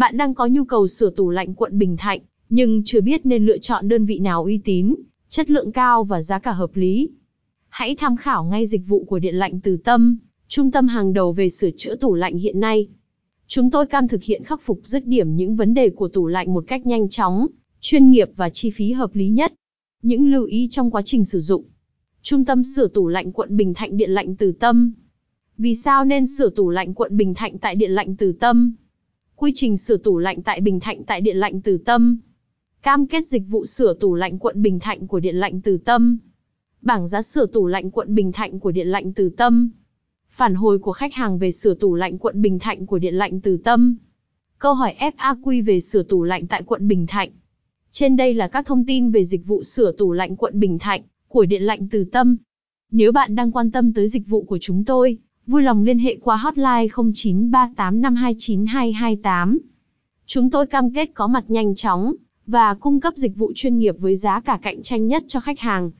Bạn đang có nhu cầu sửa tủ lạnh quận Bình Thạnh, nhưng chưa biết nên lựa chọn đơn vị nào uy tín, chất lượng cao và giá cả hợp lý. Hãy tham khảo ngay dịch vụ của Điện Lạnh Từ Tâm, trung tâm hàng đầu về sửa chữa tủ lạnh hiện nay. Chúng tôi cam thực hiện khắc phục dứt điểm những vấn đề của tủ lạnh một cách nhanh chóng, chuyên nghiệp và chi phí hợp lý nhất. Những lưu ý trong quá trình sử dụng. Trung tâm sửa tủ lạnh quận Bình Thạnh Điện Lạnh Từ Tâm. Vì sao nên sửa tủ lạnh quận Bình Thạnh tại Điện Lạnh Từ Tâm? Quy trình sửa tủ lạnh tại Bình Thạnh tại Điện Lạnh Từ Tâm. Cam kết dịch vụ sửa tủ lạnh quận Bình Thạnh của Điện Lạnh Từ Tâm. Bảng giá sửa tủ lạnh quận Bình Thạnh của Điện Lạnh Từ Tâm. Phản hồi của khách hàng về sửa tủ lạnh quận Bình Thạnh của Điện Lạnh Từ Tâm. Câu hỏi FAQ về sửa tủ lạnh tại quận Bình Thạnh. Trên đây là các thông tin về dịch vụ sửa tủ lạnh quận Bình Thạnh của Điện Lạnh Từ Tâm. Nếu bạn đang quan tâm tới dịch vụ của chúng tôi, vui lòng liên hệ qua hotline 0938529228. Chúng tôi cam kết có mặt nhanh chóng và cung cấp dịch vụ chuyên nghiệp với giá cả cạnh tranh nhất cho khách hàng.